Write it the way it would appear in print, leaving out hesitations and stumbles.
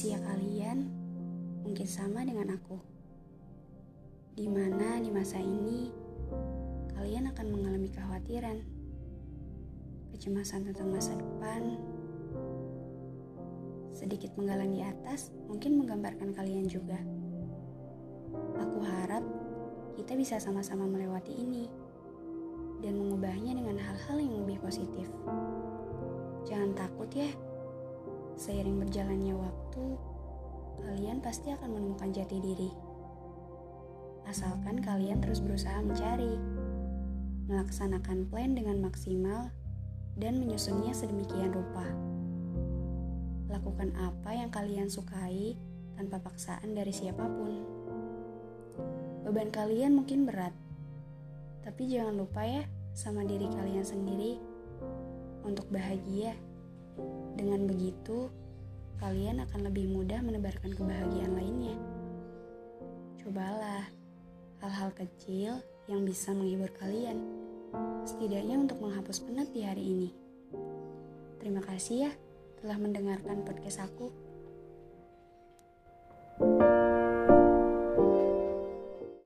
usia kalian mungkin sama dengan aku, dimana di masa ini kalian akan mengalami kekhawatiran, kecemasan tentang masa depan. Sedikit menggalang di atas mungkin menggambarkan kalian juga. Aku harap kita bisa sama-sama melewati ini dan mengubahnya dengan hal-hal yang lebih positif. Jangan takut ya, seiring berjalannya waktu, kalian pasti akan menemukan jati diri. Asalkan kalian terus berusaha mencari, melaksanakan plan dengan maksimal, dan menyusunnya sedemikian rupa. Lakukan apa yang kalian sukai tanpa paksaan dari siapapun. Beban kalian mungkin berat, tapi jangan lupa ya sama diri kalian sendiri untuk bahagia. Dengan begitu, kalian akan lebih mudah menebarkan kebahagiaan lainnya. Cobalah hal-hal kecil yang bisa menghibur kalian, setidaknya untuk menghapus penat di hari ini. Terima kasih ya telah mendengarkan podcast aku.